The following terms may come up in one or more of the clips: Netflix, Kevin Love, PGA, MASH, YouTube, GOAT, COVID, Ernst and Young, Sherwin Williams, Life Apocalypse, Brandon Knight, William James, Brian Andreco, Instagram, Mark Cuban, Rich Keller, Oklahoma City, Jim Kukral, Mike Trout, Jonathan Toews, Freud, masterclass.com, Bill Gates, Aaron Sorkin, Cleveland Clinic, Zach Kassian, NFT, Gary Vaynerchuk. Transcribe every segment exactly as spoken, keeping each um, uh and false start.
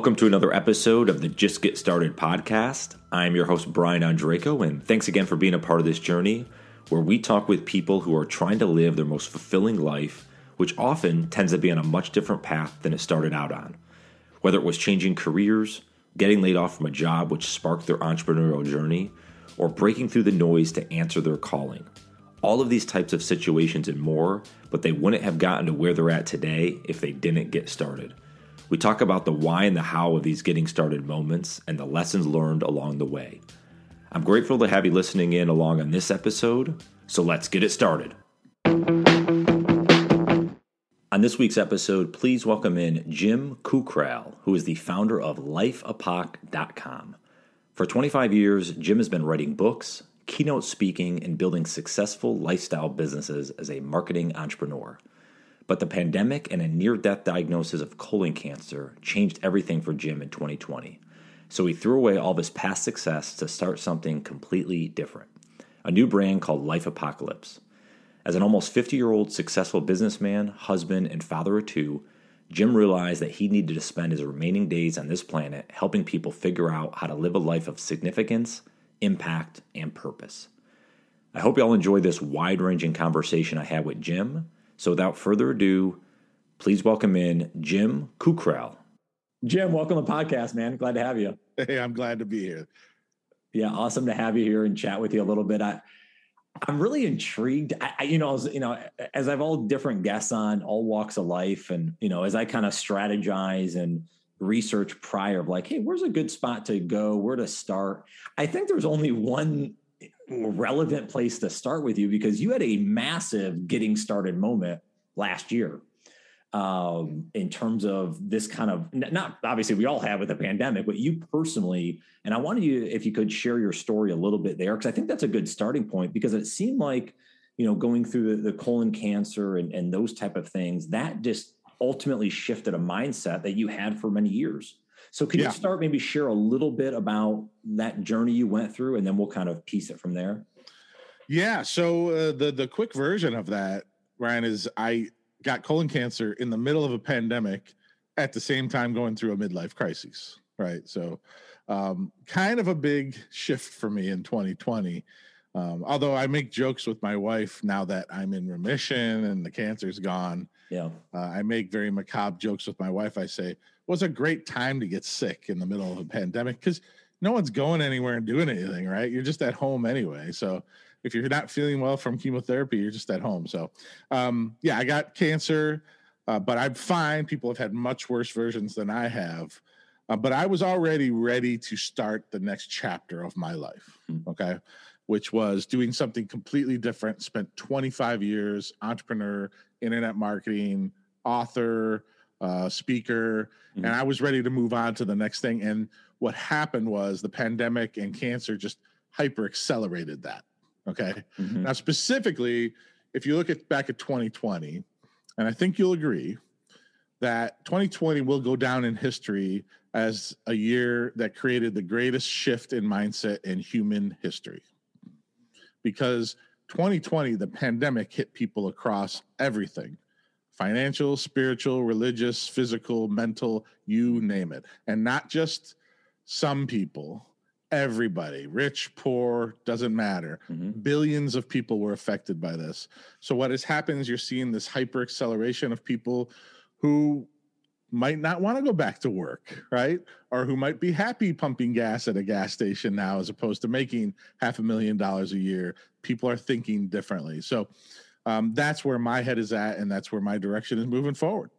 Welcome to another episode of the Just Get Started podcast. I'm your host, Brian Andreco, and thanks again for being a part of this journey where we talk with people who are trying to live their most fulfilling life, which often tends to be on a much different path than it started out on. Whether it was changing careers, getting laid off from a job which sparked their entrepreneurial journey, or breaking through the noise to answer their calling. All of these types of situations and more, but they wouldn't have gotten to where they're at today if they didn't get started. We talk about the why and the how of these getting started moments and the lessons learned along the way. I'm grateful to have you listening in along on this episode, so let's get it started. On this week's episode, please welcome in Jim Kukral, who is the founder of life apoc dot com. For twenty-five years, Jim has been writing books, keynote speaking, and building successful lifestyle businesses as a marketing entrepreneur. But the pandemic and a near-death diagnosis of colon cancer changed everything for Jim in twenty twenty. So he threw away all of his past success to start something completely different, a new brand called Life Apocalypse. As an almost fifty-year-old successful businessman, husband, and father of two, Jim realized that he needed to spend his remaining days on this planet helping people figure out how to live a life of significance, impact, and purpose. I hope y'all enjoy this wide-ranging conversation I had with Jim. So without further ado, please welcome in Jim Kukral. Jim, welcome to the podcast, man. Glad to have you. Hey, I'm glad to be here. Yeah, awesome to have you here and chat with you a little bit. I, I'm really intrigued. I, I, you know, as, you know, as I've all different guests on all walks of life, and you know, as I kind of strategize and research prior of like, hey, where's a good spot to go, where to start? I think there's only one relevant place to start with you, because you had a massive getting started moment last year um, in terms of this kind of, not obviously we all have with the pandemic, but you personally, and I wanted you, if you could share your story a little bit there, because I think that's a good starting point, because it seemed like, you know, going through the, the colon cancer and, and those type of things, that just ultimately shifted a mindset that you had for many years. So can yeah. you start, maybe share a little bit about that journey you went through, and then we'll kind of piece it from there? Yeah. So uh, the, the quick version of that, Ryan, is I got colon cancer in the middle of a pandemic at the same time going through a midlife crisis. Right. So um, kind of a big shift for me in twenty twenty. Um, although I make jokes with my wife now that I'm in remission and the cancer's gone. Yeah, uh, I make very macabre jokes with my wife. I say, well, it's a great time to get sick in the middle of a pandemic, because no one's going anywhere and doing anything, right? You're just at home anyway. So if you're not feeling well from chemotherapy, you're just at home. So um, yeah, I got cancer, uh, but I'm fine. People have had much worse versions than I have. Uh, but I was already ready to start the next chapter of my life, okay? Which was doing something completely different. Spent twenty-five years, entrepreneur, internet marketing, author, uh, speaker, mm-hmm. and I was ready to move on to the next thing. And what happened was the pandemic and cancer just hyper accelerated that. Okay. Mm-hmm. Now, specifically, if you look at back at twenty twenty, and I think you'll agree that twenty twenty will go down in history as a year that created the greatest shift in mindset in human history. Because twenty twenty, the pandemic hit people across everything: financial, spiritual, religious, physical, mental, you name it. And not just some people, everybody, rich, poor, doesn't matter. Mm-hmm. Billions of people were affected by this. So what has happened is you're seeing this hyper acceleration of people who might not want to go back to work, right? Or who might be happy pumping gas at a gas station now as opposed to making half a million dollars a year. People are thinking differently. So um, that's where my head is at, and that's where my direction is moving forward.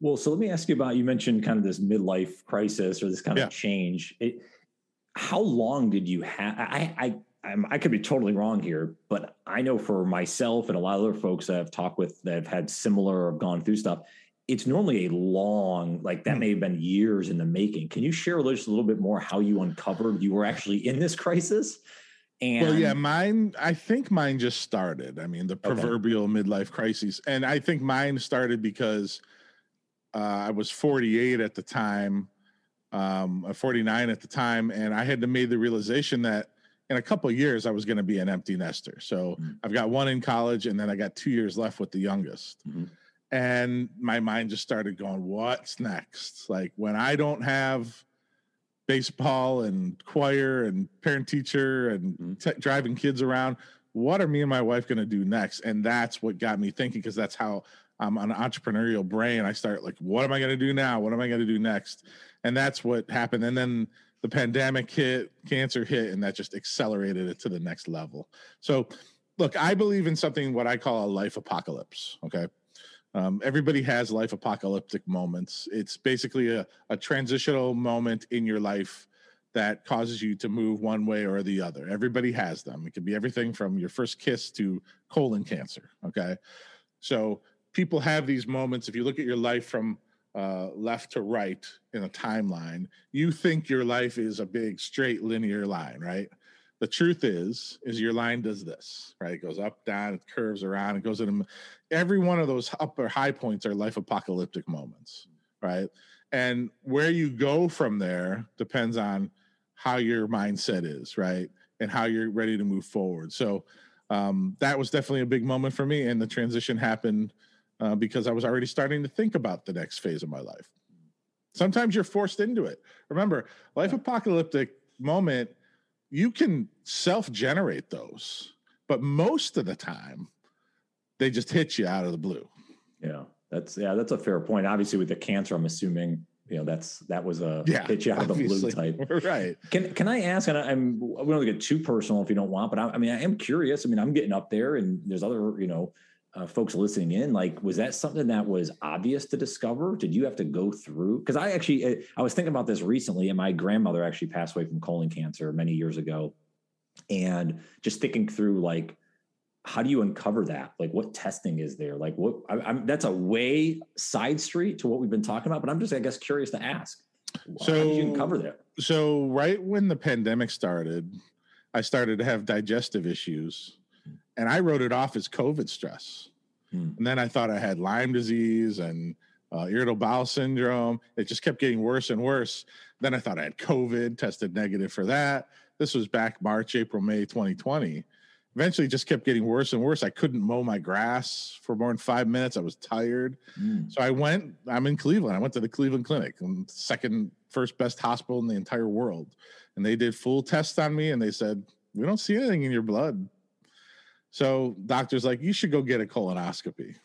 Well, so let me ask you about, you mentioned kind of this midlife crisis or this kind yeah. of change. It, how long did you have? I, I I'm, I could be totally wrong here, but I know for myself and a lot of other folks that I've talked with that have had similar or gone through stuff, it's normally a long, like that may have been years in the making. Can you share just a little bit more how you uncovered you were actually in this crisis? And well, yeah, mine, I think mine just started. I mean, the proverbial okay. midlife crisis. And I think mine started because uh, I was forty-eight at the time, um, forty-nine at the time. And I had to make the realization that in a couple of years, I was going to be an empty nester. So mm-hmm. I've got one in college, and then I got two years left with the youngest. Mm-hmm. And my mind just started going, what's next? Like, when I don't have baseball and choir and parent teacher and t- driving kids around, what are me and my wife going to do next? And that's what got me thinking, because that's how I'm an entrepreneurial brain. I start like, what am I going to do now? What am I going to do next? And that's what happened. And then the pandemic hit, cancer hit, and that just accelerated it to the next level. So look, I believe in something, what I call a life apocalypse. Okay. Um, everybody has life apocalyptic moments. It's basically a, a transitional moment in your life that causes you to move one way or the other. Everybody has them. It could be everything from your first kiss to colon cancer. Okay. So people have these moments. If you look at your life from uh, left to right in a timeline, you think your life is a big straight linear line, right? The truth is, is your line does this, right? It goes up, down, it curves around, it goes in. Every one of those upper high points are life apocalyptic moments, right? And where you go from there depends on how your mindset is, right? And how you're ready to move forward. So um, that was definitely a big moment for me. And the transition happened uh, because I was already starting to think about the next phase of my life. Sometimes you're forced into it. Remember, life apocalyptic moment, you can self-generate those, but most of the time they just hit you out of the blue. Yeah, that's yeah, that's a fair point. Obviously, with the cancer, I'm assuming you know that's that was a yeah, hit you out obviously. Of the blue type, right? Can can I ask? And I'm we don't want to get too personal if you don't want, but I, I mean, I am curious. I mean, I'm getting up there, and there's other you know uh, folks listening in. Like, was that something that was obvious to discover? Did you have to go through? Because I actually I was thinking about this recently, and my grandmother actually passed away from colon cancer many years ago, and just thinking through like, how do you uncover that? Like, what testing is there? Like, what? I, I'm, that's a way side street to what we've been talking about, but I'm just, I guess, curious to ask. So, how did you uncover that? So, right when the pandemic started, I started to have digestive issues, and I wrote it off as COVID stress. Hmm. And then I thought I had Lyme disease and uh, irritable bowel syndrome. It just kept getting worse and worse. Then I thought I had COVID, tested negative for that. This was back March, April, May, twenty twenty. Eventually, just kept getting worse and worse. I couldn't mow my grass for more than five minutes. I was tired. Mm. So I went, I'm in Cleveland. I went to the Cleveland Clinic, second, first best hospital in the entire world. And they did full tests on me, and they said, we don't see anything in your blood. So doctor's like, you should go get a colonoscopy.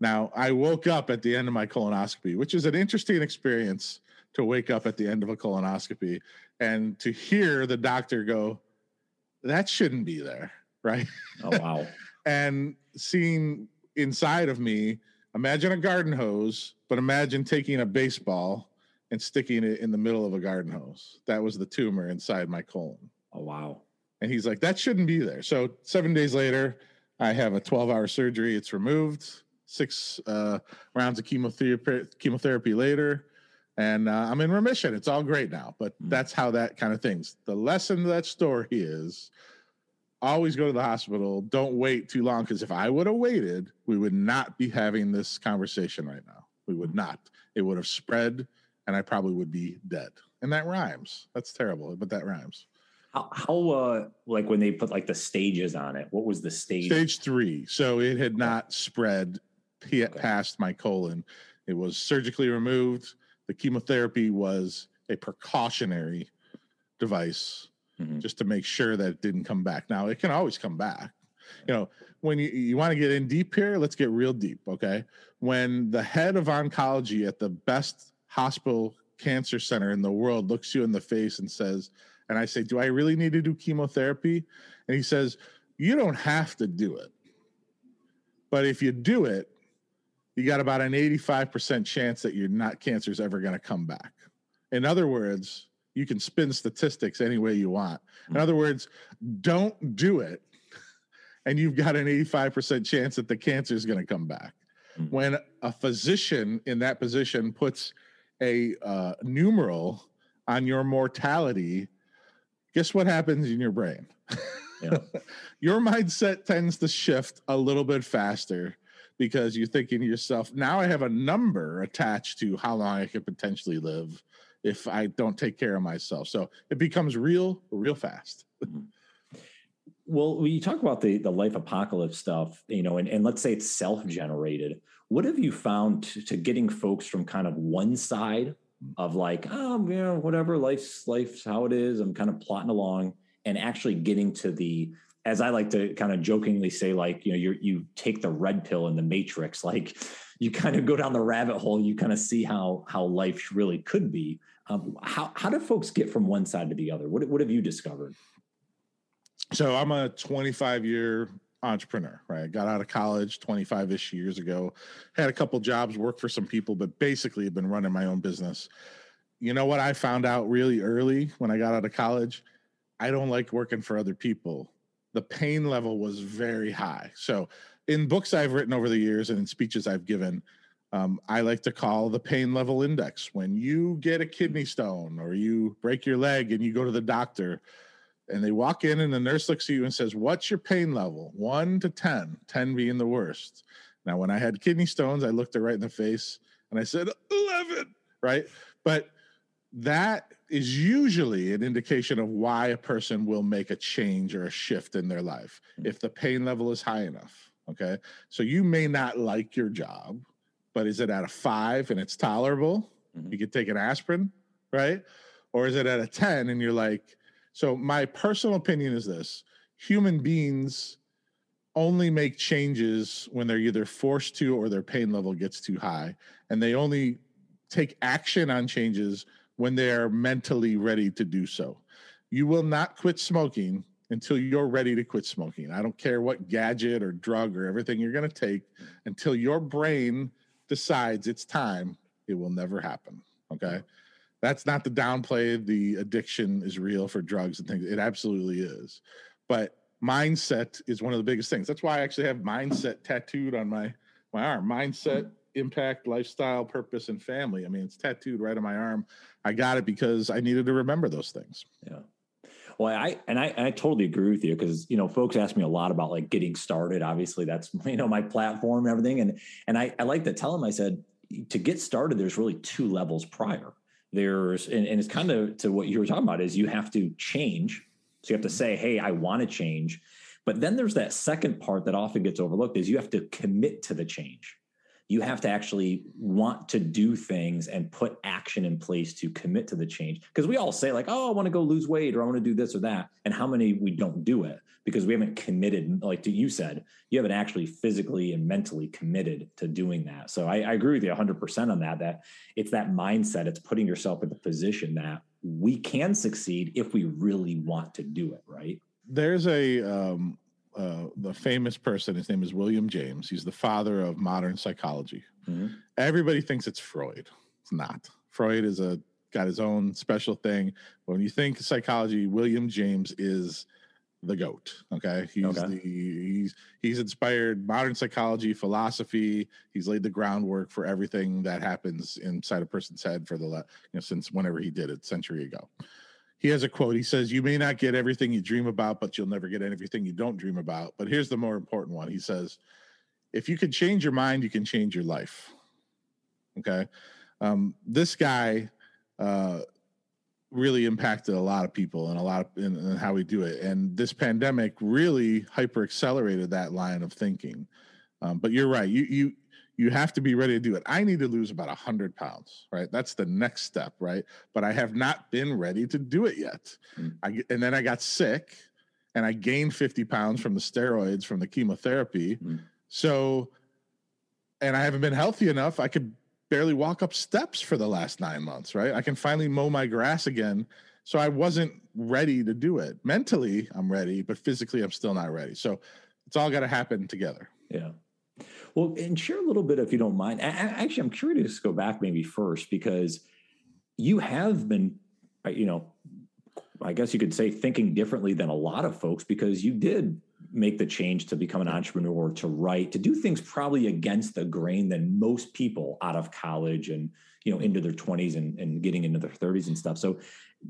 Now, I woke up at the end of my colonoscopy, which is an interesting experience to wake up at the end of a colonoscopy and to hear the doctor go, that shouldn't be there. Right. Oh, wow. And seeing inside of me, imagine a garden hose, but imagine taking a baseball and sticking it in the middle of a garden hose. That was the tumor inside my colon. Oh, wow. And he's like, that shouldn't be there. So seven days later, I have a twelve hour surgery. It's removed. Six uh, rounds of chemotherapy, chemotherapy later. And uh, I'm in remission. It's all great now. But mm. that's how that kind of things. The lesson of that story is, always go to the hospital. Don't wait too long, because if I would have waited, we would not be having this conversation right now. We would not. It would have spread, and I probably would be dead. And that rhymes. That's terrible, but that rhymes. How, how uh, like when they put like the stages on it, what was the stage? Stage three. So it had not spread p- okay. past my colon. It was surgically removed. The chemotherapy was a precautionary device. Mm-hmm. Just to make sure that it didn't come back. Now, it can always come back. You know, when you, you want to get in deep here, let's get real deep, okay? When the head of oncology at the best hospital cancer center in the world looks you in the face and says, and I say, do I really need to do chemotherapy? And he says, you don't have to do it. But if you do it, you got about an eighty-five percent chance that your not cancer is ever going to come back. In other words, you can spin statistics any way you want. In other words, don't do it, and you've got an eighty-five percent chance that the cancer is going to come back. Mm-hmm. When a physician in that position puts a uh, numeral on your mortality, guess what happens in your brain? Yeah. Your mindset tends to shift a little bit faster, because you're thinking to yourself, now I have a number attached to how long I could potentially live if I don't take care of myself. So it becomes real, real fast. Well, we talk about the, the life apocalypse stuff, you know, and, and let's say it's self-generated. What have you found to, to getting folks from kind of one side of like, oh, you know, whatever, life's life's how it is, I'm kind of plotting along, and actually getting to the, as I like to kind of jokingly say, like, you know, you you take the red pill in the Matrix, like you kind of go down the rabbit hole, you kind of see how how life really could be. Um, how how do folks get from one side to the other? What what have you discovered? So I'm a twenty-five year entrepreneur, right? Got out of college twenty-five ish years ago, had a couple jobs, worked for some people, but basically have been running my own business. You know what I found out really early when I got out of college? I don't like working for other people. The pain level was very high. So in books I've written over the years and in speeches I've given, um, I like to call the pain level index. When you get a kidney stone or you break your leg and you go to the doctor, and they walk in and the nurse looks at you and says, what's your pain level? one to ten, ten being the worst. Now, when I had kidney stones, I looked her right in the face and I said, eleven, right? But that is usually an indication of why a person will make a change or a shift in their life, if the pain level is high enough, okay? So you may not like your job, but is it at a five and it's tolerable? Mm-hmm. You could take an aspirin, right? Or is it at a ten and you're like, so my personal opinion is this: human beings only make changes when they're either forced to or their pain level gets too high. And they only take action on changes when they're mentally ready to do so. You will not quit smoking until you're ready to quit smoking. I don't care what gadget or drug or everything you're going to take. Until your brain decides it's time, it will never happen. Okay. That's not to downplay the addiction is real for drugs and things. It absolutely is. But mindset is one of the biggest things. That's why I actually have mindset tattooed on my, my arm. Mindset, impact, lifestyle, purpose, and family. I mean, it's tattooed right on my arm. I got it because I needed to remember those things. Yeah. Well, I, and I, and I totally agree with you, because, you know, folks ask me a lot about like getting started. Obviously that's, you know, my platform and everything. And, and I, I like to tell them, I said, to get started, there's really two levels prior. There's, and, and it's kind of to what you were talking about, is you have to change. So you have to say, hey, I want to change. But then there's that second part that often gets overlooked, is you have to commit to the change. You have to actually want to do things and put action in place to commit to the change. Because we all say like, oh, I want to go lose weight, or I want to do this or that. And how many we don't do it because we haven't committed, like you said, you haven't actually physically and mentally committed to doing that. So I, I agree with you one hundred percent on that, that it's that mindset. It's putting yourself in the position that we can succeed if we really want to do it, right? There's a... Um... Uh, the famous person, his name is William James. He's the father of modern psychology. Mm-hmm. Everybody thinks it's Freud. It's not. Freud is a got his own special thing. When you think psychology, William James is the GOAT. Okay, he's okay. The, he's he's inspired modern psychology, philosophy. He's laid the groundwork for everything that happens inside a person's head for the you know since whenever he did it, a century ago. He has a quote. He says, you may not get everything you dream about, but you'll never get everything you don't dream about. But here's the more important one. He says, if you can change your mind, you can change your life. Okay. Um, this guy uh, really impacted a lot of people and a lot of in, in how we do it. And this pandemic really hyper accelerated that line of thinking. Um, but you're right. You, you, You have to be ready to do it. I need to lose about one hundred pounds, right? That's the next step, right? But I have not been ready to do it yet. Mm. I, and then I got sick and I gained fifty pounds from the steroids, from the chemotherapy. Mm. So, and I haven't been healthy enough. I could barely walk up steps for the last nine months, right? I can finally mow my grass again. So I wasn't ready to do it. Mentally, I'm ready, but physically, I'm still not ready. So it's all got to happen together. Yeah. Well, and share a little bit, if you don't mind. I, actually, I'm curious to go back maybe first, because you have been, you know, I guess you could say thinking differently than a lot of folks, because you did make the change to become an entrepreneur, to write, to do things probably against the grain than most people out of college and, you know, into their twenties and, and getting into their thirties and stuff. So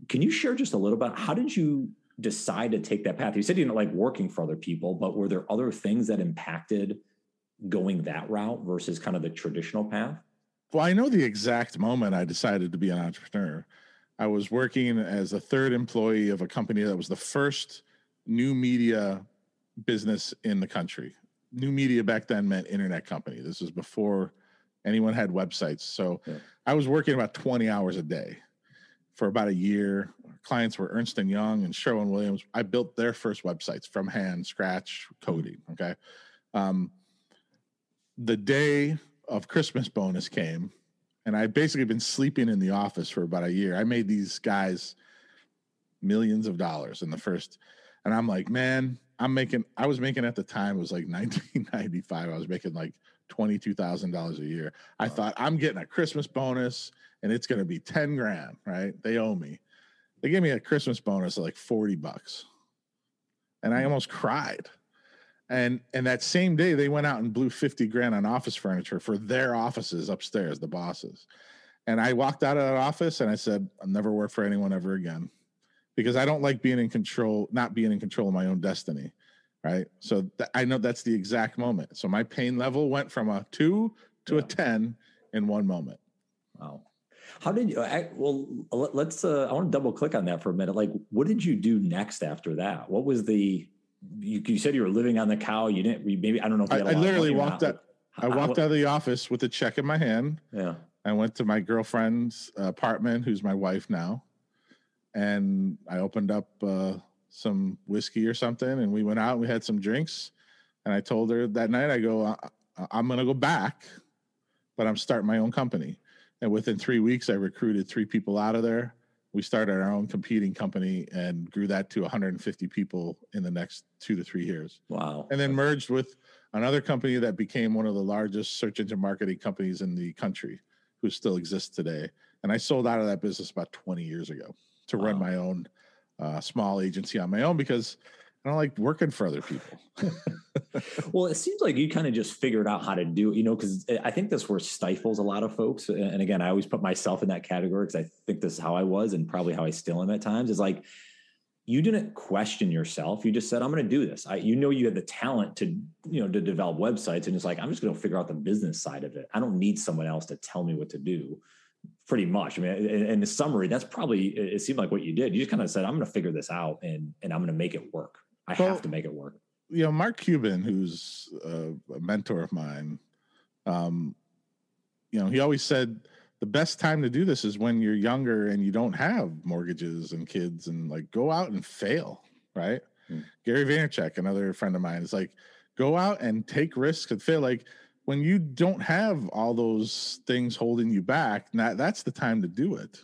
can you share just a little bit? How did you decide to take that path? You said you didn't like working for other people, but were there other things that impacted going that route versus kind of the traditional path? Well, I know the exact moment I decided to be an entrepreneur. I was working as a third employee of a company that was the first new media business in the country. New media back then meant internet company. This was before anyone had websites. So yeah. I was working about twenty hours a day for about a year. Our clients were Ernst and Young and Sherwin Williams. I built their first websites from hand, scratch, coding. Okay. Um, the day of Christmas bonus came, and I basically been sleeping in the office for about a year. I made these guys millions of dollars in the first, and I'm like, man, I'm making, I was making at the time, it was like nineteen ninety-five. I was making like twenty-two thousand dollars a year. I wow. thought I'm getting a Christmas bonus and it's going to be ten grand, right? They owe me. They gave me a Christmas bonus of like forty bucks. And I almost cried. And, and that same day they went out and blew fifty grand on office furniture for their offices upstairs, the bosses. And I walked out of that office and I said, I'll never work for anyone ever again. Because I don't like being in control, not being in control of my own destiny, right? So th- I know that's the exact moment. So my pain level went from a two to yeah. a ten in one moment. Wow. How did you, I, well, let's, uh, I want to double click on that for a minute. Like, what did you do next after that? What was the, you, you said you were living on the cow. You didn't, maybe, I don't know. If you had I, a I literally walked out. I walked I, out of the office with a check in my hand. Yeah. I went to my girlfriend's apartment, who's my wife now. And I opened up uh, some whiskey or something, and we went out and we had some drinks. And I told her that night, I go, I- I'm going to go back, but I'm starting my own company. And within three weeks, I recruited three people out of there. We started our own competing company and grew that to one hundred fifty people in the next two to three years. Wow. And then merged with another company that became one of the largest search engine marketing companies in the country, who still exists today. And I sold out of that business about twenty years ago. To run wow. my own uh, small agency on my own, because I don't like working for other people. Well, it seems like you kind of just figured out how to do it, you know, because I think this word stifles a lot of folks. And again, I always put myself in that category because I think this is how I was and probably how I still am at times, is like, you didn't question yourself. You just said, I'm going to do this. I, you know, you had the talent to, you know, to develop websites, and it's like, I'm just going to figure out the business side of it. I don't need someone else to tell me what to do. Pretty much. I mean, in the summary, that's probably, it seemed like what you did. You just kind of said, I'm going to figure this out and, and I'm going to make it work. I well, have to make it work. You know, Mark Cuban, who's a mentor of mine, um, you know, he always said the best time to do this is when you're younger and you don't have mortgages and kids, and like, go out and fail. Right. Hmm. Gary Vaynerchuk, another friend of mine, is like, go out and take risks and fail. Like, when you don't have all those things holding you back, now that's the time to do it,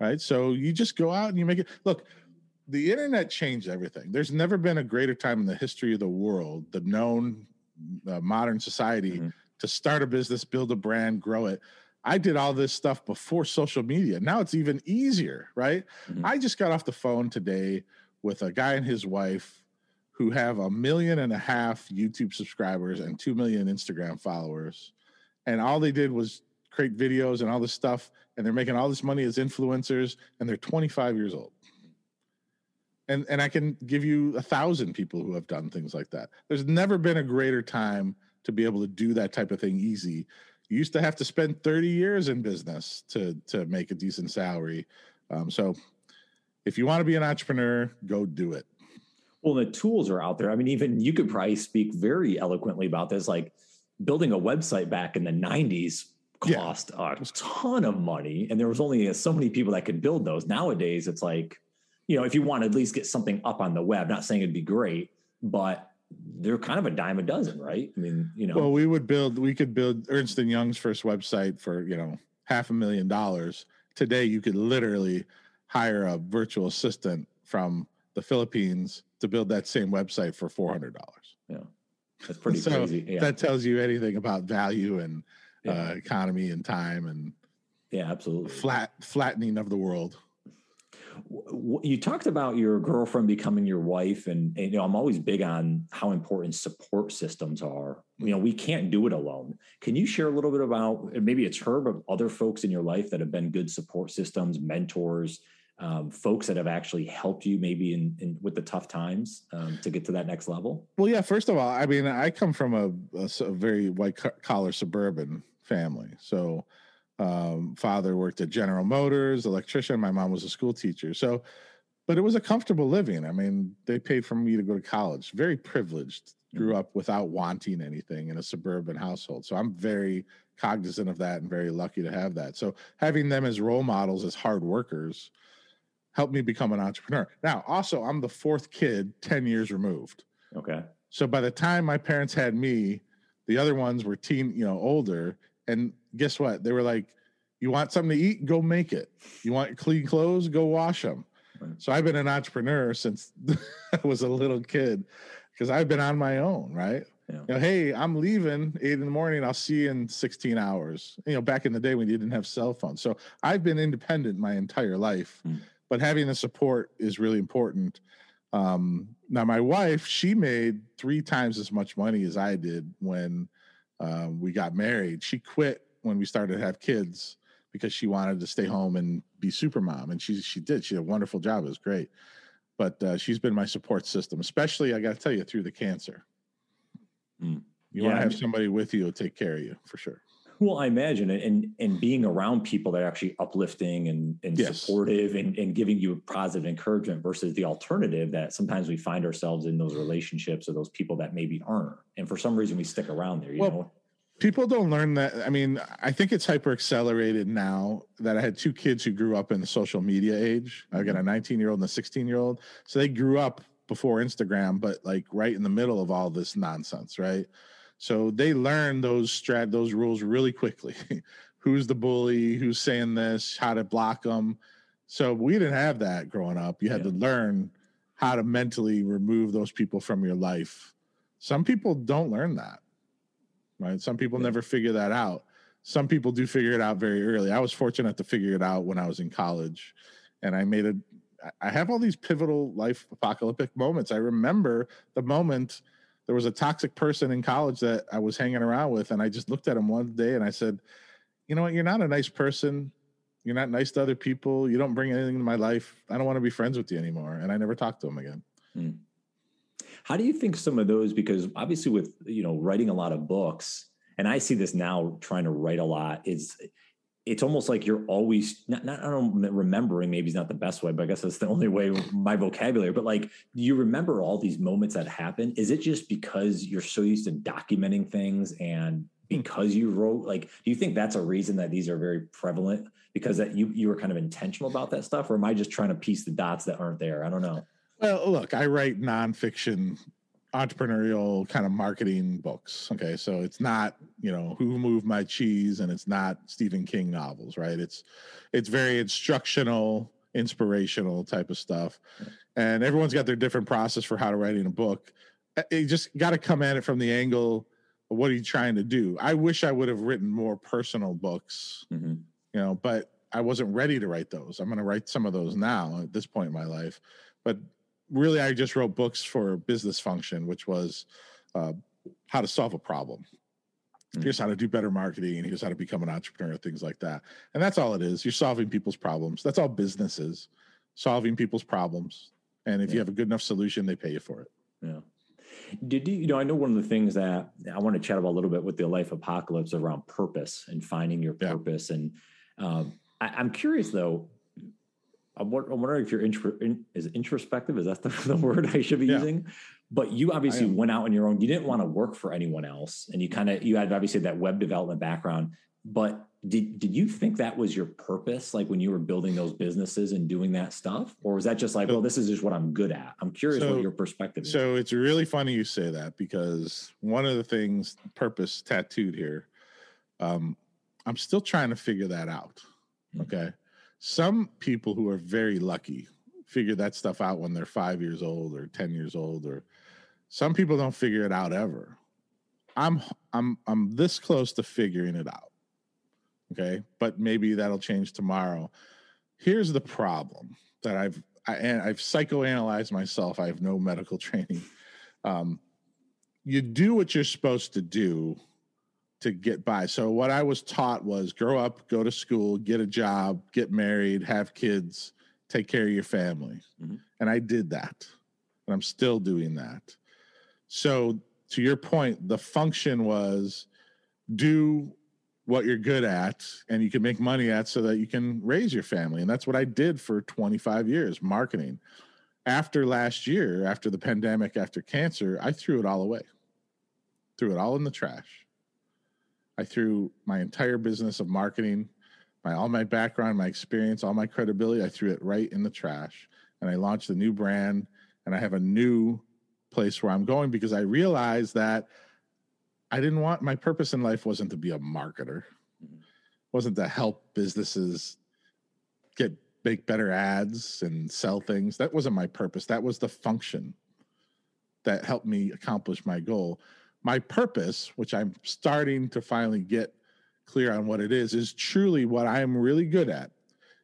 right? So you just go out and you make it. Look, the internet changed everything. There's never been a greater time in the history of the world, the known uh, modern society, mm-hmm. to start a business, build a brand, grow it. I did all this stuff before social media. Now it's even easier, right? Mm-hmm. I just got off the phone today with a guy and his wife who have a million and a half YouTube subscribers and two million Instagram followers. And all they did was create videos and all this stuff. And they're making all this money as influencers, and they're twenty-five years old. And, and I can give you a thousand people who have done things like that. There's never been a greater time to be able to do that type of thing easy. You used to have to spend thirty years in business to, to make a decent salary. Um, so if you want to be an entrepreneur, go do it. Well, the tools are out there. I mean, even you could probably speak very eloquently about this. Like, building a website back in the nineties cost yeah. a ton of money, and there was only so many people that could build those. Nowadays, it's like, you know, if you want to at least get something up on the web, not saying it'd be great, but they're kind of a dime a dozen, right? I mean, you know. Well, we would build, we could build Ernst and Young's first website for, you know, half a million dollars. Today, you could literally hire a virtual assistant from the Philippines to build that same website for four hundred dollars. Yeah. That's pretty so crazy. Yeah. That tells you anything about value and yeah. uh, economy and time and yeah, absolutely. Flat flattening of the world. You talked about your girlfriend becoming your wife, and, and you know, I'm always big on how important support systems are. You know, we can't do it alone. Can you share a little bit about, maybe it's her, but other folks in your life that have been good support systems, mentors, Um, folks that have actually helped you maybe in, in with the tough times um, to get to that next level? Well, yeah, first of all, I mean, I come from a, a, a very white collar suburban family. So um, father worked at General Motors, electrician. My mom was a school teacher. So But it was a comfortable living. I mean, they paid for me to go to college. Very privileged. Grew up without wanting anything in a suburban household. So I'm very cognizant of that and very lucky to have that. So having them as role models, as hard workers, helped me become an entrepreneur. Now, also, I'm the fourth kid, ten years removed. Okay. So by the time my parents had me, the other ones were teen, you know, older. And guess what? They were like, you want something to eat? Go make it. You want clean clothes? Go wash them. Right. So I've been an entrepreneur since I was a little kid because I've been on my own, right? Yeah. You know, hey, I'm leaving eight in the morning. I'll see you in sixteen hours. You know, back in the day when you didn't have cell phones. So I've been independent my entire life, mm. but having the support is really important. Um, now my wife, she made three times as much money as I did when uh, we got married. She quit when we started to have kids because she wanted to stay home and be super mom. And she, she did, she did a wonderful job. It was great. But uh, she's been my support system, especially, I got to tell you, through the cancer. Mm. You yeah, want to have somebody with you to take care of you, for sure. Well, I imagine, and and being around people that are actually uplifting and, and yes. supportive and, and giving you positive encouragement versus the alternative that sometimes we find ourselves in those relationships or those people that maybe aren't. And for some reason, we stick around there, you well, know? People don't learn that. I mean, I think it's hyper accelerated now that I had two kids who grew up in the social media age. I got a nineteen-year-old and a sixteen-year-old. So they grew up before Instagram, but like right in the middle of all this nonsense, right? So they learn those strat, those rules really quickly. Who's the bully? Who's saying this? How to block them? So we didn't have that growing up. You had yeah. to learn how to mentally remove those people from your life. Some people don't learn that, right? Some people yeah. never figure that out. Some people do figure it out very early. I was fortunate to figure it out when I was in college, and I made a. I have all these pivotal life apocalyptic moments. I remember the moment. There was a toxic person in college that I was hanging around with, and I just looked at him one day and I said, you know what? You're not a nice person. You're not nice to other people. You don't bring anything to my life. I don't want to be friends with you anymore. And I never talked to him again. Hmm. How do you think some of those, because obviously with, you know, writing a lot of books, and I see this now trying to write a lot, is it's almost like you're always not, not, I don't remembering, maybe is not the best way, but I guess that's the only way my vocabulary, but like you remember all these moments that happen. Is it just because you're so used to documenting things and because you wrote, like, do you think that's a reason that these are very prevalent because that you, you were kind of intentional about that stuff? Or am I just trying to piece the dots that aren't there? I don't know. Well, look, I write nonfiction, entrepreneurial kind of marketing books. Okay. So it's not, you know, Who Moved My Cheese, and it's not Stephen King novels, right? It's, it's very instructional, inspirational type of stuff. And everyone's got their different process for how to write in a book. You just got to come at it from the angle of what are you trying to do? I wish I would have written more personal books, mm-hmm. you know, but I wasn't ready to write those. I'm going to write some of those now at this point in my life, but really, I just wrote books for business function, which was uh, how to solve a problem. Mm. Here's how to do better marketing, and here's how to become an entrepreneur, things like that. And that's all it is. You're solving people's problems. That's all business is, solving people's problems. And if yeah. you have a good enough solution, they pay you for it. Yeah. Did you, you know, I know one of the things that I want to chat about a little bit with the Life Apocalypse around purpose and finding your purpose. Yeah. And um, I, I'm curious, though. I'm wondering if you're intro, in, is introspective. Is that the, the word I should be yeah. using? But you obviously went out on your own. You didn't want to work for anyone else. And you kind of, you had obviously that web development background, but did, did you think that was your purpose? Like when you were building those businesses and doing that stuff, or was that just like, so, well, this is just what I'm good at. I'm curious so, what your perspective is. So it's really funny you say that, because one of the things, purpose tattooed here, um, I'm still trying to figure that out. Mm-hmm. Okay. Some people who are very lucky figure that stuff out when they're five years old or ten years old, or some people don't figure it out ever. I'm, I'm, I'm this close to figuring it out. Okay. But maybe that'll change tomorrow. Here's the problem that I've, I, and I've psychoanalyzed myself. I have no medical training. Um, you do what you're supposed to do to get by. So what I was taught was grow up, go to school, get a job, get married, have kids, take care of your family. Mm-hmm. And I did that. And I'm still doing that. So to your point, the function was do what you're good at and you can make money at so that you can raise your family. And that's what I did for twenty-five years, marketing. After last year, after the pandemic, after cancer, I threw it all away, threw it all in the trash. I threw my entire business of marketing, my all my background, my experience, all my credibility, I threw it right in the trash. And I launched a new brand, and I have a new place where I'm going because I realized that I didn't want, my purpose in life wasn't to be a marketer, it wasn't to help businesses get make better ads and sell things. That wasn't my purpose. That was the function that helped me accomplish my goal. My purpose, which I'm starting to finally get clear on what it is, is truly what I'm really good at,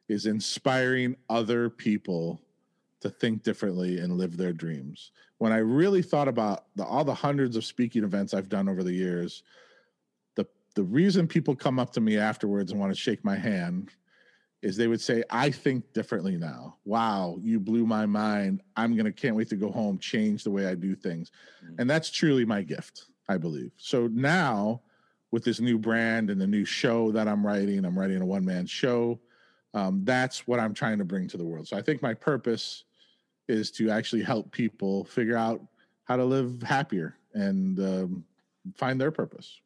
is inspiring other people to think differently and live their dreams. When I really thought about the, all the hundreds of speaking events I've done over the years, the, the reason people come up to me afterwards and want to shake my hand is they would say, I think differently now. Wow, you blew my mind. I'm going to can't wait to go home, change the way I do things. Mm-hmm. And that's truly my gift, I believe. So now with this new brand and the new show that I'm writing, I'm writing a one-man show. Um, that's what I'm trying to bring to the world. So I think my purpose is to actually help people figure out how to live happier and um, find their purpose.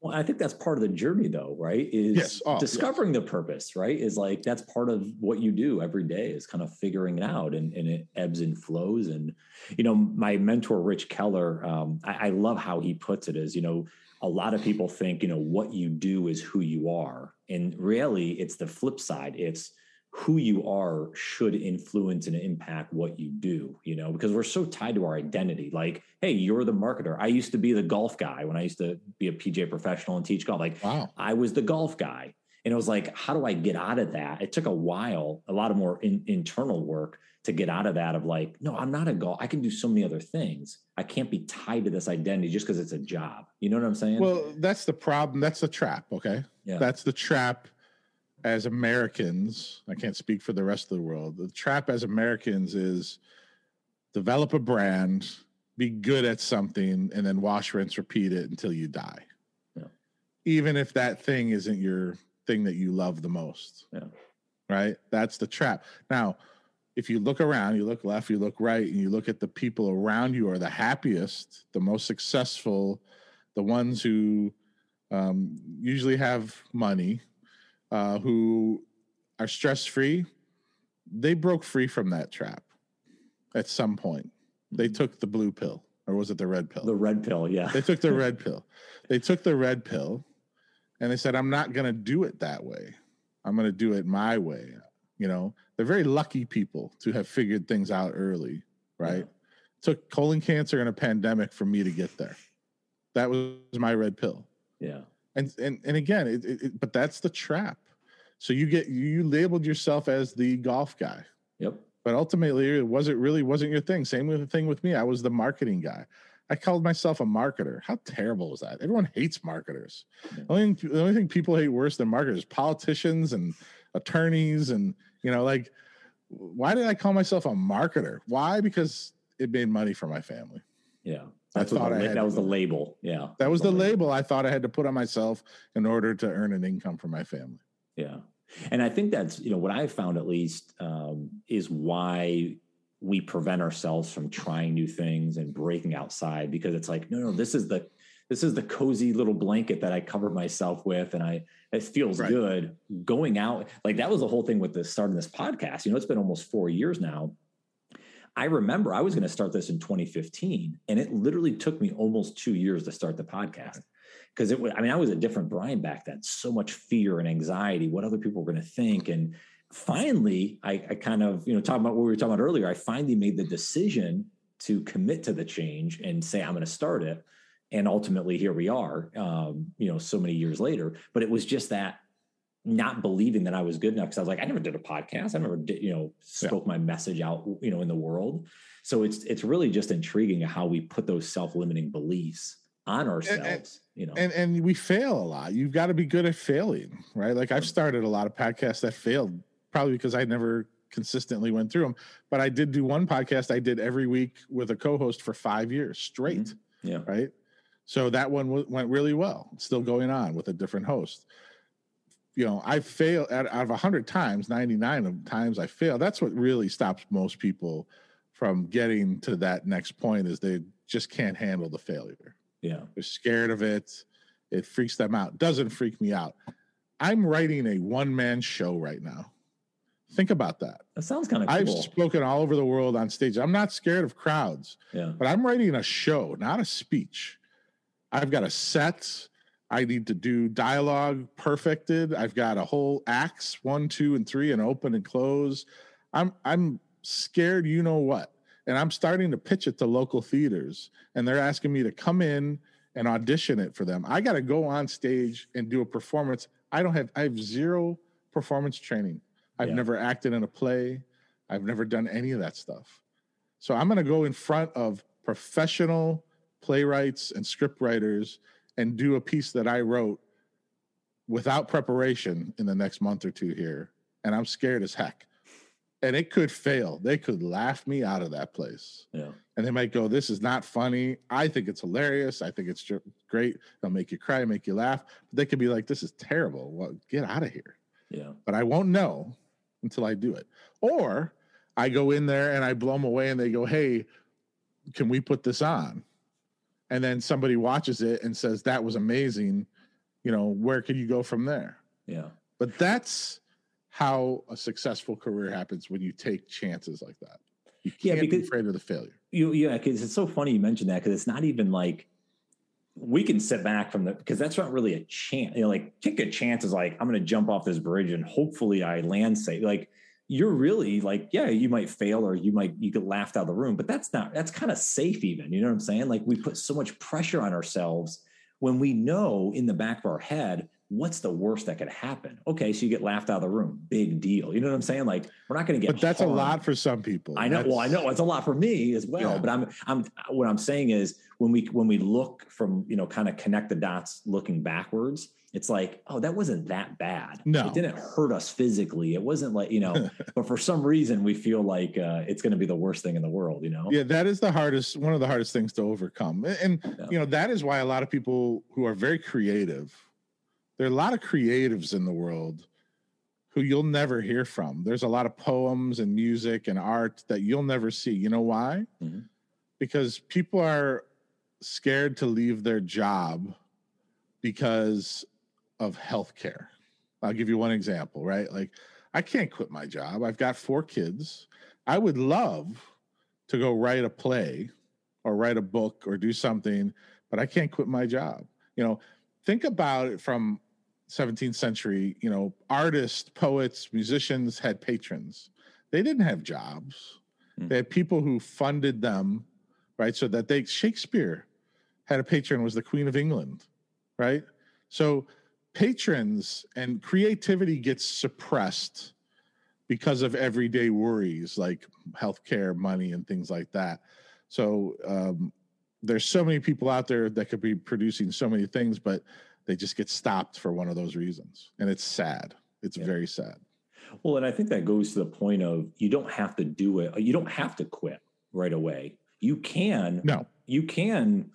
Well, I think that's part of the journey though, right? Is yes. oh, discovering yes. the purpose, right? Is like, that's part of what you do every day is kind of figuring it out, and, and it ebbs and flows. And, you know, my mentor, Rich Keller, um, I, I love how he puts it is, you know, a lot of people think, you know, what you do is who you are. And really it's the flip side. It's who you are should influence and impact what you do, you know, because we're so tied to our identity. Like, hey, you're the marketer. I used to be the golf guy when I used to be a P G A professional and teach golf. Like, wow. I was the golf guy. And it was like, how do I get out of that? It took a while, a lot of more in, internal work to get out of that of like, no, I'm not a golf. I can do so many other things. I can't be tied to this identity just because it's a job. You know what I'm saying? Well, that's the problem. That's the trap. Okay. Yeah. That's the trap. As Americans, I can't speak for the rest of the world. The trap as Americans is develop a brand, be good at something, and then wash, rinse, repeat it until you die. Yeah. Even if that thing isn't your thing that you love the most. Yeah. Right? That's the trap. Now, if you look around, you look left, you look right, and you look at the people around you are the happiest, the most successful, the ones who um, usually have money, Uh, who are stress-free, they broke free from that trap at some point. They took the blue pill, or was it the red pill? The red pill, yeah. They took the red pill. They took the red pill, and they said, I'm not going to do it that way. I'm going to do it my way. You know, they're very lucky people to have figured things out early, right? Yeah. Took colon cancer and a pandemic for me to get there. That was my red pill. Yeah. And, and and again, it, it, but that's the trap. So you get you labeled yourself as the golf guy. Yep. But ultimately, it wasn't really wasn't your thing. Same with the thing with me. I was the marketing guy. I called myself a marketer. How terrible is that? Everyone hates marketers. Yeah. The only the only thing people hate worse than marketers, politicians and attorneys, and you know, like, why did I call myself a marketer? Why? Because it made money for my family. Yeah. That's I thought I had, that was the label. Yeah. That was the label I thought I had to put on myself in order to earn an income for my family. Yeah. And I think that's, you know, what I found at least um, is why we prevent ourselves from trying new things and breaking outside, because it's like, no, no, this is the, this is the cozy little blanket that I covered myself with. And I, it feels right. good going out. Like that was the whole thing with the starting this podcast, you know, it's been almost four years now. I remember I was going to start this in twenty fifteen, and it literally took me almost two years to start the podcast because it was, I mean, I was a different Brian back then, so much fear and anxiety, what other people were going to think. And finally, I, I kind of, you know, talking about what we were talking about earlier, I finally made the decision to commit to the change and say, I'm going to start it. And ultimately here we are, um, you know, so many years later, but it was just that not believing that I was good enough. Cause I was like, I never did a podcast. I never did, you know, spoke yeah. my message out, you know, in the world. So it's, it's really just intriguing how we put those self-limiting beliefs on ourselves, and, and, you know, and, and we fail a lot. You've got to be good at failing, right? Like I've started a lot of podcasts that failed probably because I never consistently went through them, but I did do one podcast I did every week with a co-host for five years straight. Mm-hmm. Yeah. Right. So that one w- went really well. It's still going on with a different host. You know, I fail out of one hundred times, ninety-nine of times I fail. That's what really stops most people from getting to that next point, is they just can't handle the failure. Yeah. They're scared of it. It freaks them out. Doesn't freak me out. I'm writing a one-man show right now. Think about that. That sounds kind of cool. I've spoken all over the world on stage. I'm not scared of crowds, yeah. but I'm writing a show, not a speech. I've got a set. I need to do dialogue perfected. I've got a whole acts, one, two, and three, and open and close. I'm I'm scared, you know what. And I'm starting to pitch it to local theaters, and they're asking me to come in and audition it for them. I got to go on stage and do a performance. I don't have, I have zero performance training. I've yeah. never acted in a play. I've never done any of that stuff. So I'm going to go in front of professional playwrights and script writers and do a piece that I wrote without preparation in the next month or two here. And I'm scared as heck. And it could fail. They could laugh me out of that place. Yeah. And they might go, this is not funny. I think it's hilarious. I think it's great. It'll make you cry, make you laugh. But they could be like, this is terrible. Well, get out of here. Yeah. But I won't know until I do it. Or I go in there and I blow them away and they go, hey, can we put this on? And then somebody watches it and says, that was amazing. You know, where can you go from there? Yeah. But that's how a successful career happens, when you take chances like that. You can't yeah, because, be afraid of the failure. You, yeah, because it's so funny you mentioned that, because it's not even like we can sit back from the, because that's not really a chance. You know, like take a chance is like, I'm going to jump off this bridge and hopefully I land safe. Like you're really like, yeah, you might fail or you might, you get laughed out of the room, but that's not, that's kind of safe even, you know what I'm saying? Like we put so much pressure on ourselves when we know in the back of our head, what's the worst that could happen? Okay. So you get laughed out of the room, big deal. You know what I'm saying? Like we're not going to get, but that's harmed. A lot for some people. I know. That's, well, I know it's a lot for me as well, yeah. but I'm, I'm, what I'm saying is when we, when we look from, you know, kind of connect the dots looking backwards, it's like, oh, that wasn't that bad. No, it didn't hurt us physically. It wasn't like, you know, but for some reason we feel like uh, it's going to be the worst thing in the world, you know? Yeah. That is the hardest, one of the hardest things to overcome. And, yeah. you know, that is why a lot of people who are very creative, there are a lot of creatives in the world who you'll never hear from. There's a lot of poems and music and art that you'll never see. You know why? Mm-hmm. Because people are scared to leave their job because of healthcare. I'll give you one example, right? Like I can't quit my job. I've got four kids. I would love to go write a play or write a book or do something, but I can't quit my job. You know, think about it from seventeenth century, you know, artists, poets, musicians had patrons. They didn't have jobs. Mm. They had people who funded them, right? So that they, Shakespeare had a patron, was the Queen of England, right? So patrons and creativity gets suppressed because of everyday worries like healthcare, money, and things like that. So um, there's so many people out there that could be producing so many things, but they just get stopped for one of those reasons. And it's sad. It's yeah. very sad. Well, and I think that goes to the point of you don't have to do it. You don't have to quit right away. You can, no, you can,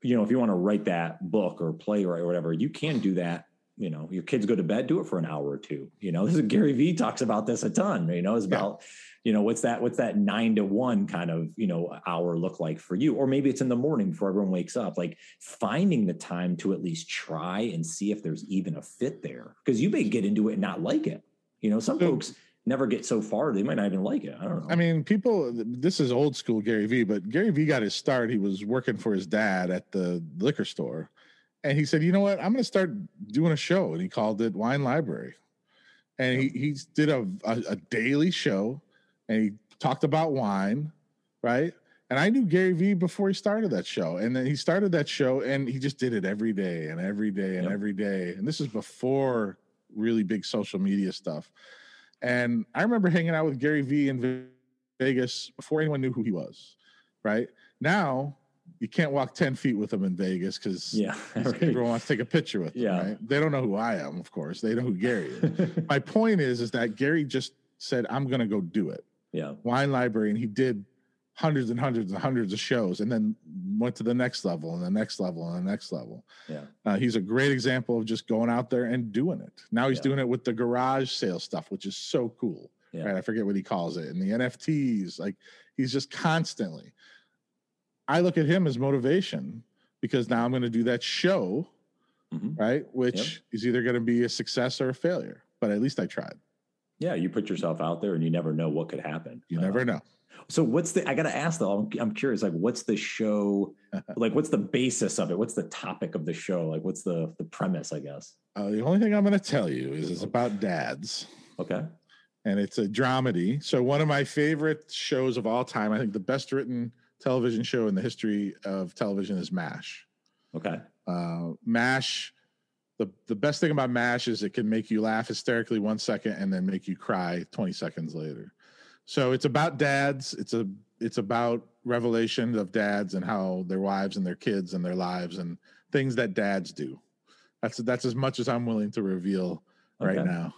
you know, if you want to write that book or play or whatever, you can do that. You know, your kids go to bed, do it for an hour or two. You know, this is Gary Vee talks about this a ton, you know, it's about, yeah. you know, what's that, what's that nine to one kind of, you know, hour look like for you? Or maybe it's in the morning before everyone wakes up, like finding the time to at least try and see if there's even a fit there. Cause you may get into it and not like it. You know, some so, folks never get so far. They might not even like it. I don't know. I mean, people, this is old school Gary Vee, but Gary Vee got his start. He was working for his dad at the liquor store. And he said, you know what, I'm going to start doing a show. And he called it Wine Library. And he, he did a, a, a daily show and he talked about wine, right? And I knew Gary Vee before he started that show. And then he started that show and he just did it every day and every day and yep. every day. And this is before really big social media stuff. And I remember hanging out with Gary Vee in Vegas before anyone knew who he was, right? Now, you can't walk ten feet with them in Vegas because yeah, right. everyone wants to take a picture with them. Yeah. Right? They don't know who I am, of course. They know who Gary is. My point is, is that Gary just said, I'm going to go do it. Yeah. Wine Library. And he did hundreds and hundreds and hundreds of shows, and then went to the next level and the next level and the next level. Yeah. Uh, he's a great example of just going out there and doing it. Now he's yeah. doing it with the garage sale stuff, which is so cool. Yeah. Right. I forget what he calls it. And the N F Ts, like he's just constantly, I look at him as motivation because now I'm going to do that show, mm-hmm. right? Which yep. is either going to be a success or a failure, but at least I tried. Yeah. You put yourself out there and you never know what could happen. You uh, never know. So what's the, I got to ask though, I'm, I'm curious, like what's the show, like what's the basis of it? What's the topic of the show? Like what's the the premise, I guess? Uh, the only thing I'm going to tell you is it's about dads. Okay. And it's a dramedy. So one of my favorite shows of all time, I think the best written television show in the history of television is MASH. Okay. Uh, MASH, the, the best thing about MASH is it can make you laugh hysterically one second and then make you cry twenty seconds later. So it's about dads. It's a it's about revelation of dads and how their wives and their kids and their lives and things that dads do. That's that's as much as I'm willing to reveal okay. right now.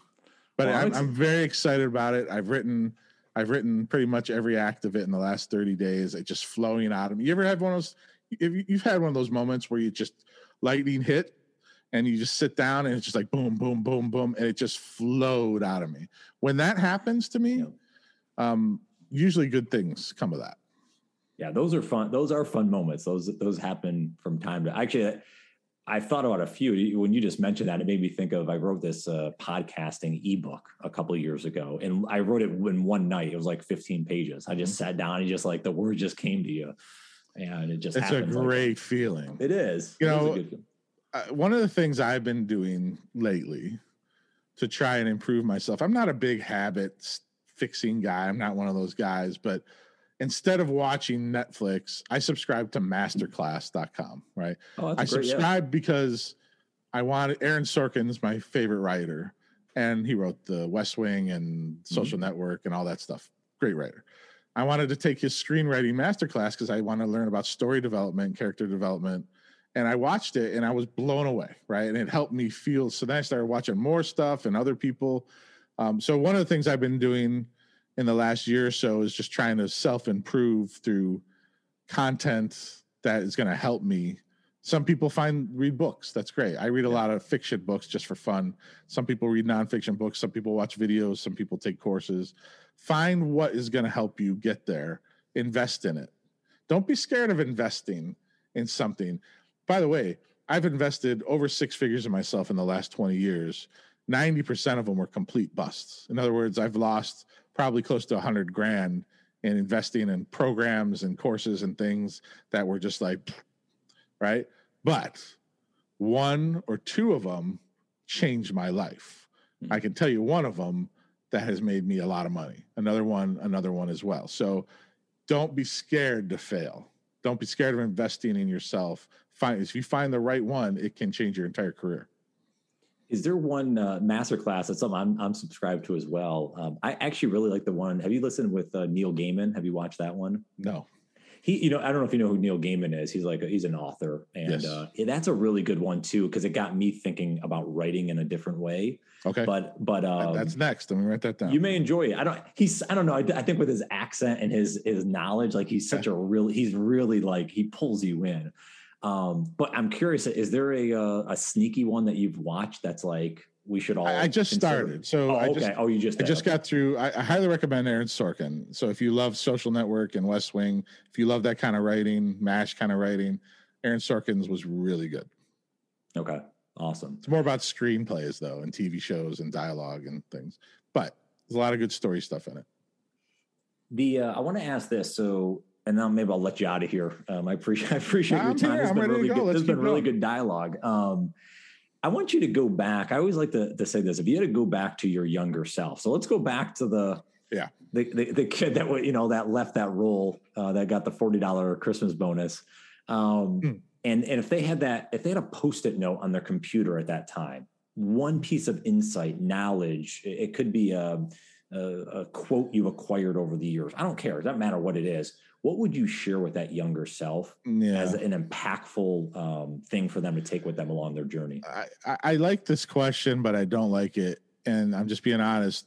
But well, I'm, I'm very excited about it. I've written I've written pretty much every act of it in the last thirty days. It's just flowing out of me. You ever had one of those? If you've had one of those moments where you just lightning hit and you just sit down and it's just like boom, boom, boom, boom, and it just flowed out of me. When that happens to me. Yeah. Um, usually good things come of that. Yeah. Those are fun. Those are fun moments. Those, those happen from time to actually, I've thought about a few. When you just mentioned that, it made me think of, I wrote this uh, podcasting ebook a couple of years ago and I wrote it in one night. It was like fifteen pages. I just mm-hmm. sat down and just like, the word just came to you and it just, it's happens a great like, feeling. It is. You it know, is uh, one of the things I've been doing lately to try and improve myself. I'm not a big habit fixing guy. I'm not one of those guys, but instead of watching Netflix, I subscribe to masterclass dot com, right? Oh, I great, subscribe yeah. because I wanted Aaron Sorkin's my favorite writer and he wrote the West Wing and Social mm-hmm. Network and all that stuff. Great writer. I wanted to take his screenwriting masterclass because I want to learn about story development, character development. And I watched it and I was blown away, right? And it helped me feel, so then I started watching more stuff and other people. Um, so one of the things I've been doing in the last year or so is just trying to self-improve through content that is going to help me. Some people find read books. That's great. I read a yeah. lot of fiction books just for fun. Some people read nonfiction books. Some people watch videos. Some people take courses. Find what is going to help you get there. Invest in it. Don't be scared of investing in something. By the way, I've invested over six figures in myself in the last twenty years. ninety percent of them were complete busts. In other words, I've lost probably close to a hundred grand in investing in programs and courses and things that were just like, right? But one or two of them changed my life. Mm-hmm. I can tell you one of them that has made me a lot of money. Another one, another one as well. So don't be scared to fail. Don't be scared of investing in yourself. Find, if you find the right one, it can change your entire career. Is there one uh, masterclass that's something I'm, I'm subscribed to as well? Um, I actually really like the one. Have you listened with uh, Neil Gaiman? Have you watched that one? No. He, you know, I don't know if you know who Neil Gaiman is. He's like, a, he's an author. And yes. uh, that's a really good one too, because it got me thinking about writing in a different way. Okay. But, but um, that's next. Let me write that down. You may enjoy it. I don't, he's, I don't know. I, I think with his accent and his, his knowledge, like he's such yeah. a real, he's really like, he pulls you in. Um, but I'm curious, is there a, a, a sneaky one that you've watched that's like, we should all, I, I just consider? started. So oh, I okay. just, oh, you just, I just okay. got through, I, I highly recommend Aaron Sorkin. So if you love Social Network and West Wing, if you love that kind of writing, MASH kind of writing, Aaron Sorkin's was really good. Okay. Awesome. It's more about screenplays though, and T V shows and dialogue and things, but there's a lot of good story stuff in it. The, uh, I want to ask this. So And now maybe I'll let you out of here. Um, I appreciate I appreciate I'm your time. It's been really good. It's been really good dialogue. Um, I want you to go back. I always like to, to say this. If you had to go back to your younger self, so let's go back to the yeah the the, the kid that you know that left that role uh, that got the forty dollar Christmas bonus. Um, mm. And and if they had that, if they had a Post-it note on their computer at that time, one piece of insight, knowledge, it, it could be a, a, a quote you've acquired over the years. I don't care. It doesn't matter what it is. What would you share with that younger self yeah. as an impactful um, thing for them to take with them along their journey? I, I like this question, but I don't like it. And I'm just being honest.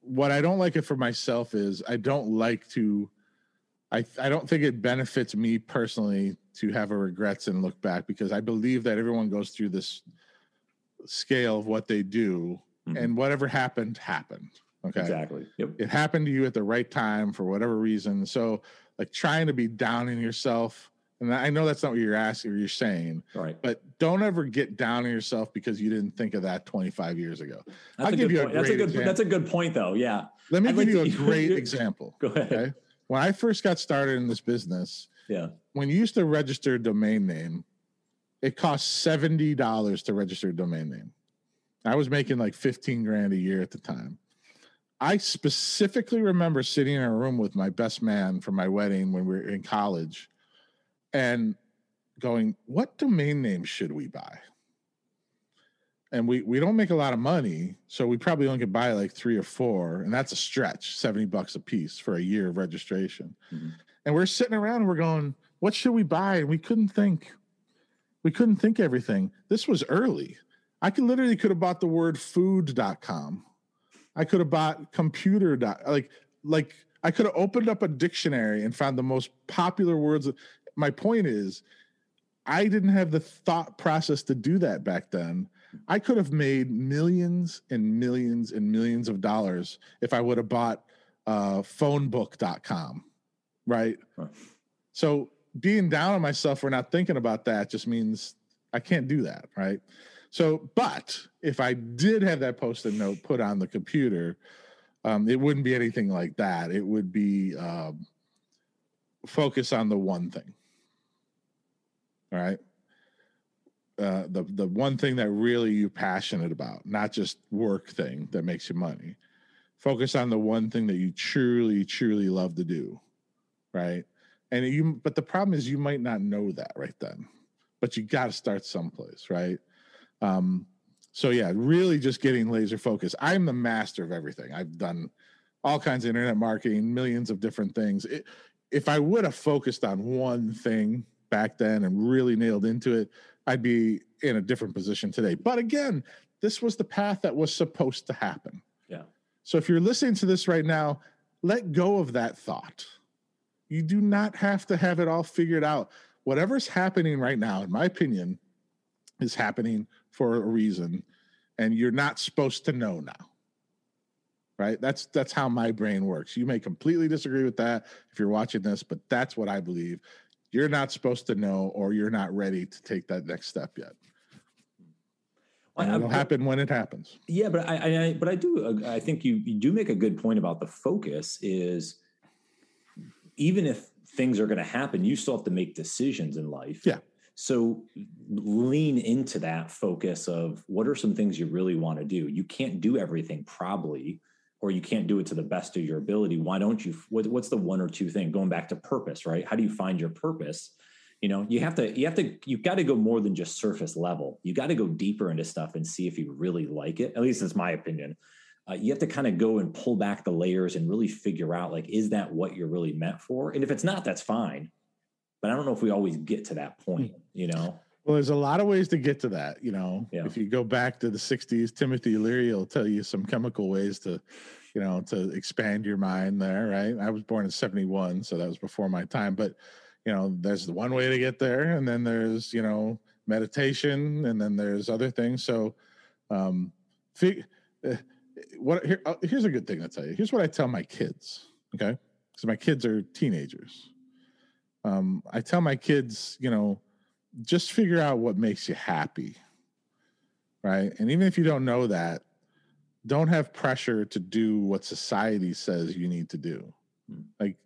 What I don't like it for myself is I don't like to I, I don't think it benefits me personally to have a regrets and look back, because I believe that everyone goes through this scale of what they do, mm-hmm. and whatever happened, happened. Okay. Exactly. Yep. It happened to you at the right time for whatever reason. So like trying to be down in yourself, and I know that's not what you're asking or you're saying, right. but don't ever get down on yourself because you didn't think of that twenty-five years ago. That's I'll give you a point. great that's a good, example. That's a good point though. Yeah. Let me I'd give like you to, a great example. Go ahead. Okay? When I first got started in this business, yeah. when you used to register a domain name, it cost seventy dollars to register a domain name. I was making like fifteen grand a year at the time. I specifically remember sitting in a room with my best man for my wedding when we were in college and going, what domain name should we buy? And we, we don't make a lot of money, so we probably only could buy like three or four, and that's a stretch, seventy bucks a piece for a year of registration. Mm-hmm. And we're sitting around and we're going, what should we buy? And we couldn't think. We couldn't think everything. This was early. I could literally could have bought the word food dot com. I could have bought computer. Dot, like, like I could have opened up a dictionary and found the most popular words. My point is, I didn't have the thought process to do that back then. I could have made millions and millions and millions of dollars if I would have bought uh, phonebook dot com, right? Huh. So being down on myself for not thinking about that just means I can't do that, right? So, but if I did have that post-it note put on the computer, um, it wouldn't be anything like that. It would be um, focus on the one thing, all right? Uh, the the one thing that really you're passionate about, not just work thing that makes you money. Focus on the one thing that you truly, truly love to do, right? And you, but the problem is you might not know that right then, but you got to start someplace, right? Um, so yeah, really just getting laser focused. I'm the master of everything. I've done all kinds of internet marketing, millions of different things. It, if I would have focused on one thing back then and really nailed into it, I'd be in a different position today. But again, this was the path that was supposed to happen. Yeah. So if you're listening to this right now, let go of that thought. You do not have to have it all figured out. Whatever's happening right now, in my opinion, is happening for a reason, and you're not supposed to know now, right? That's that's how my brain works. You may completely disagree with that if you're watching this, but that's what I believe. You're not supposed to know, or you're not ready to take that next step yet. Well, and it'll I, happen when it happens. Yeah, but I, I but I do I think you you do make a good point about the focus is even if things are going to happen, you still have to make decisions in life. Yeah. So lean into that focus of what are some things you really want to do? You can't do everything probably, or you can't do it to the best of your ability. Why don't you, what, what's the one or two thing? Going back to purpose, right? How do you find your purpose? You know, you have to, you have to, you've got to go more than just surface level. You got to go deeper into stuff and see if you really like it. At least that's my opinion. Uh, you have to kind of go and pull back the layers and really figure out like, is that what you're really meant for? And if it's not, that's fine. But I don't know if we always get to that point, you know? Well, there's a lot of ways to get to that, you know? Yeah. If you go back to the sixties, Timothy Leary will tell you some chemical ways to, you know, to expand your mind there, right? I was born in seventy-one, so that was before my time. But, you know, there's the one way to get there, and then there's, you know, meditation, and then there's other things. So um, what? Here, here's a good thing to tell you. Here's what I tell my kids, okay? Because my kids are teenagers. Um, I tell my kids, you know, just figure out what makes you happy, right? And even if you don't know that, don't have pressure to do what society says you need to do. Like,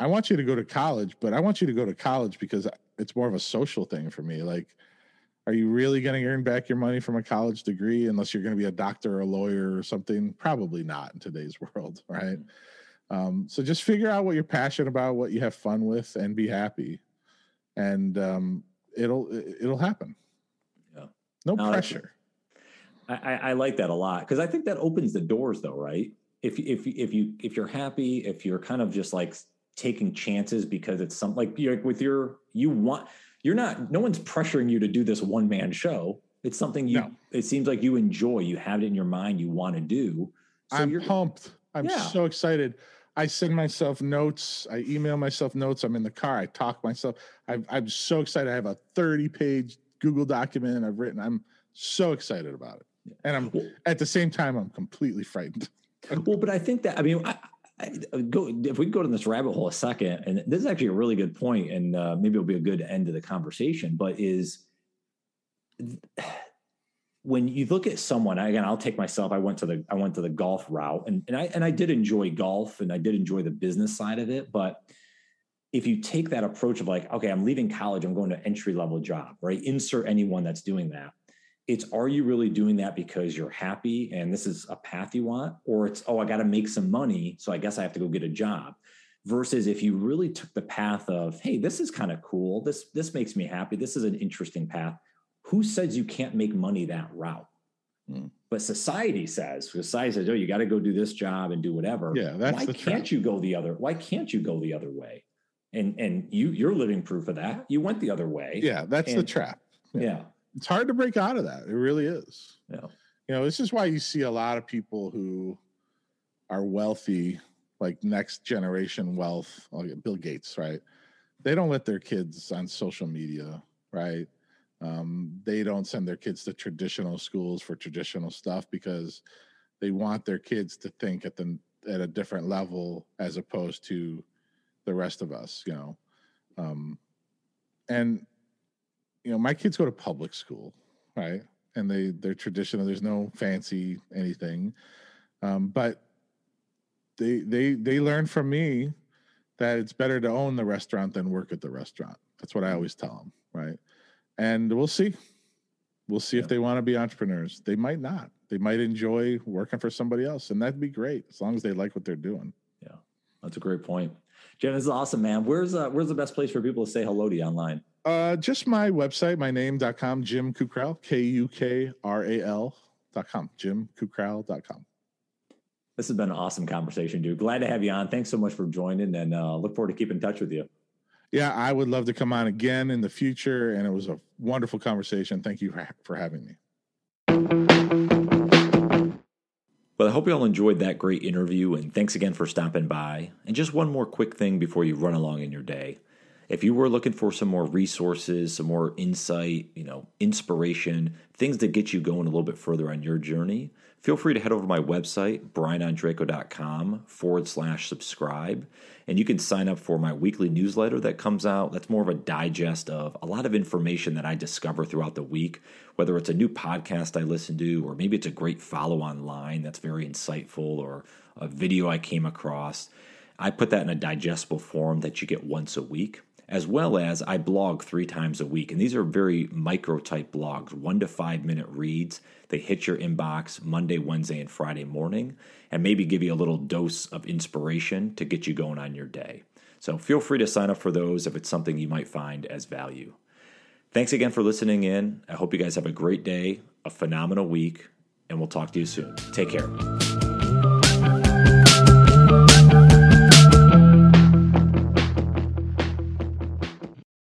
I want you to go to college, but I want you to go to college because it's more of a social thing for me. Like, are you really going to earn back your money from a college degree unless you're going to be a doctor or a lawyer or something? Probably not in today's world, right? Mm-hmm. Um, so just figure out what you're passionate about, what you have fun with, and be happy. And um, it'll it'll happen. Yeah. No, no pressure. I, I like that a lot because I think that opens the doors, though, right? If if if you if you're happy, if you're kind of just like taking chances because it's something like you're, with your you want you're not no one's pressuring you to do this one man show. It's something you. No. It seems like you enjoy. You have it in your mind. You want to do. So I'm pumped. I'm yeah. so excited. I send myself notes. I email myself notes. I'm in the car. I talk myself. I've, I'm so excited. I have a thirty page Google document I've written. I'm so excited about it. Yeah. And I'm at the same time, I'm completely frightened. Well, but I think that, I mean, I, I, go, if we go to this rabbit hole a second, and this is actually a really good point, and uh, maybe it'll be a good end to the conversation, but is when you look at someone, again, I'll take myself, I went to the, I went to the golf route and, and I, and I did enjoy golf and I did enjoy the business side of it. But if you take that approach of like, okay, I'm leaving college, I'm going to entry level job, right? Insert anyone that's doing that. It's, are you really doing that because you're happy and this is a path you want? Or it's, oh, I got to make some money, so I guess I have to go get a job. Versus if you really took the path of, hey, this is kind of cool. This, this makes me happy. This is an interesting path. Who says you can't make money that route? Mm. But society says, society says, oh, you got to go do this job and do whatever. Yeah, that's why the can't you go the other? Why can't you go the other way? And, and you, you're living proof of that. You went the other way. Yeah. That's and, the trap. Yeah. yeah. It's hard to break out of that. It really is. Yeah. You know, this is why you see a lot of people who are wealthy, like next generation wealth, like Bill Gates, right? They don't let their kids on social media, right? Um, they don't send their kids to traditional schools for traditional stuff because they want their kids to think at the, at a different level as opposed to the rest of us, you know? Um, and, you know, my kids go to public school, right? And they, they're traditional. There's no fancy anything. Um, but they, they, they learn from me that it's better to own the restaurant than work at the restaurant. That's what I always tell them, right? And we'll see. We'll see yeah. if they want to be entrepreneurs. They might not. They might enjoy working for somebody else, and that'd be great as long as they like what they're doing. Yeah, that's a great point. Jim, this is awesome, man. Where's uh, where's the best place for people to say hello to you online? Uh, just my website, my name dot com, Jim Kukral, K U K R A L dot com, Jim Kukral dot com. This has been an awesome conversation, dude. Glad to have you on. Thanks so much for joining, and uh, look forward to keeping in touch with you. Yeah, I would love to come on again in the future, and it was a wonderful conversation. Thank you for having me. Well, I hope you all enjoyed that great interview, and thanks again for stopping by. And just one more quick thing before you run along in your day. If you were looking for some more resources, some more insight, you know, inspiration, things to get you going a little bit further on your journey, feel free to head over to my website, brianandreco.com forward slash subscribe, and you can sign up for my weekly newsletter that comes out. That's more of a digest of a lot of information that I discover throughout the week, whether it's a new podcast I listen to, or maybe it's a great follow online that's very insightful, or a video I came across. I put that in a digestible form that you get once a week. As well as I blog three times a week. And these are very micro-type blogs, one to five minute reads. They hit your inbox Monday, Wednesday, and Friday morning, and maybe give you a little dose of inspiration to get you going on your day. So feel free to sign up for those if it's something you might find as value. Thanks again for listening in. I hope you guys have a great day, a phenomenal week, and we'll talk to you soon. Take care.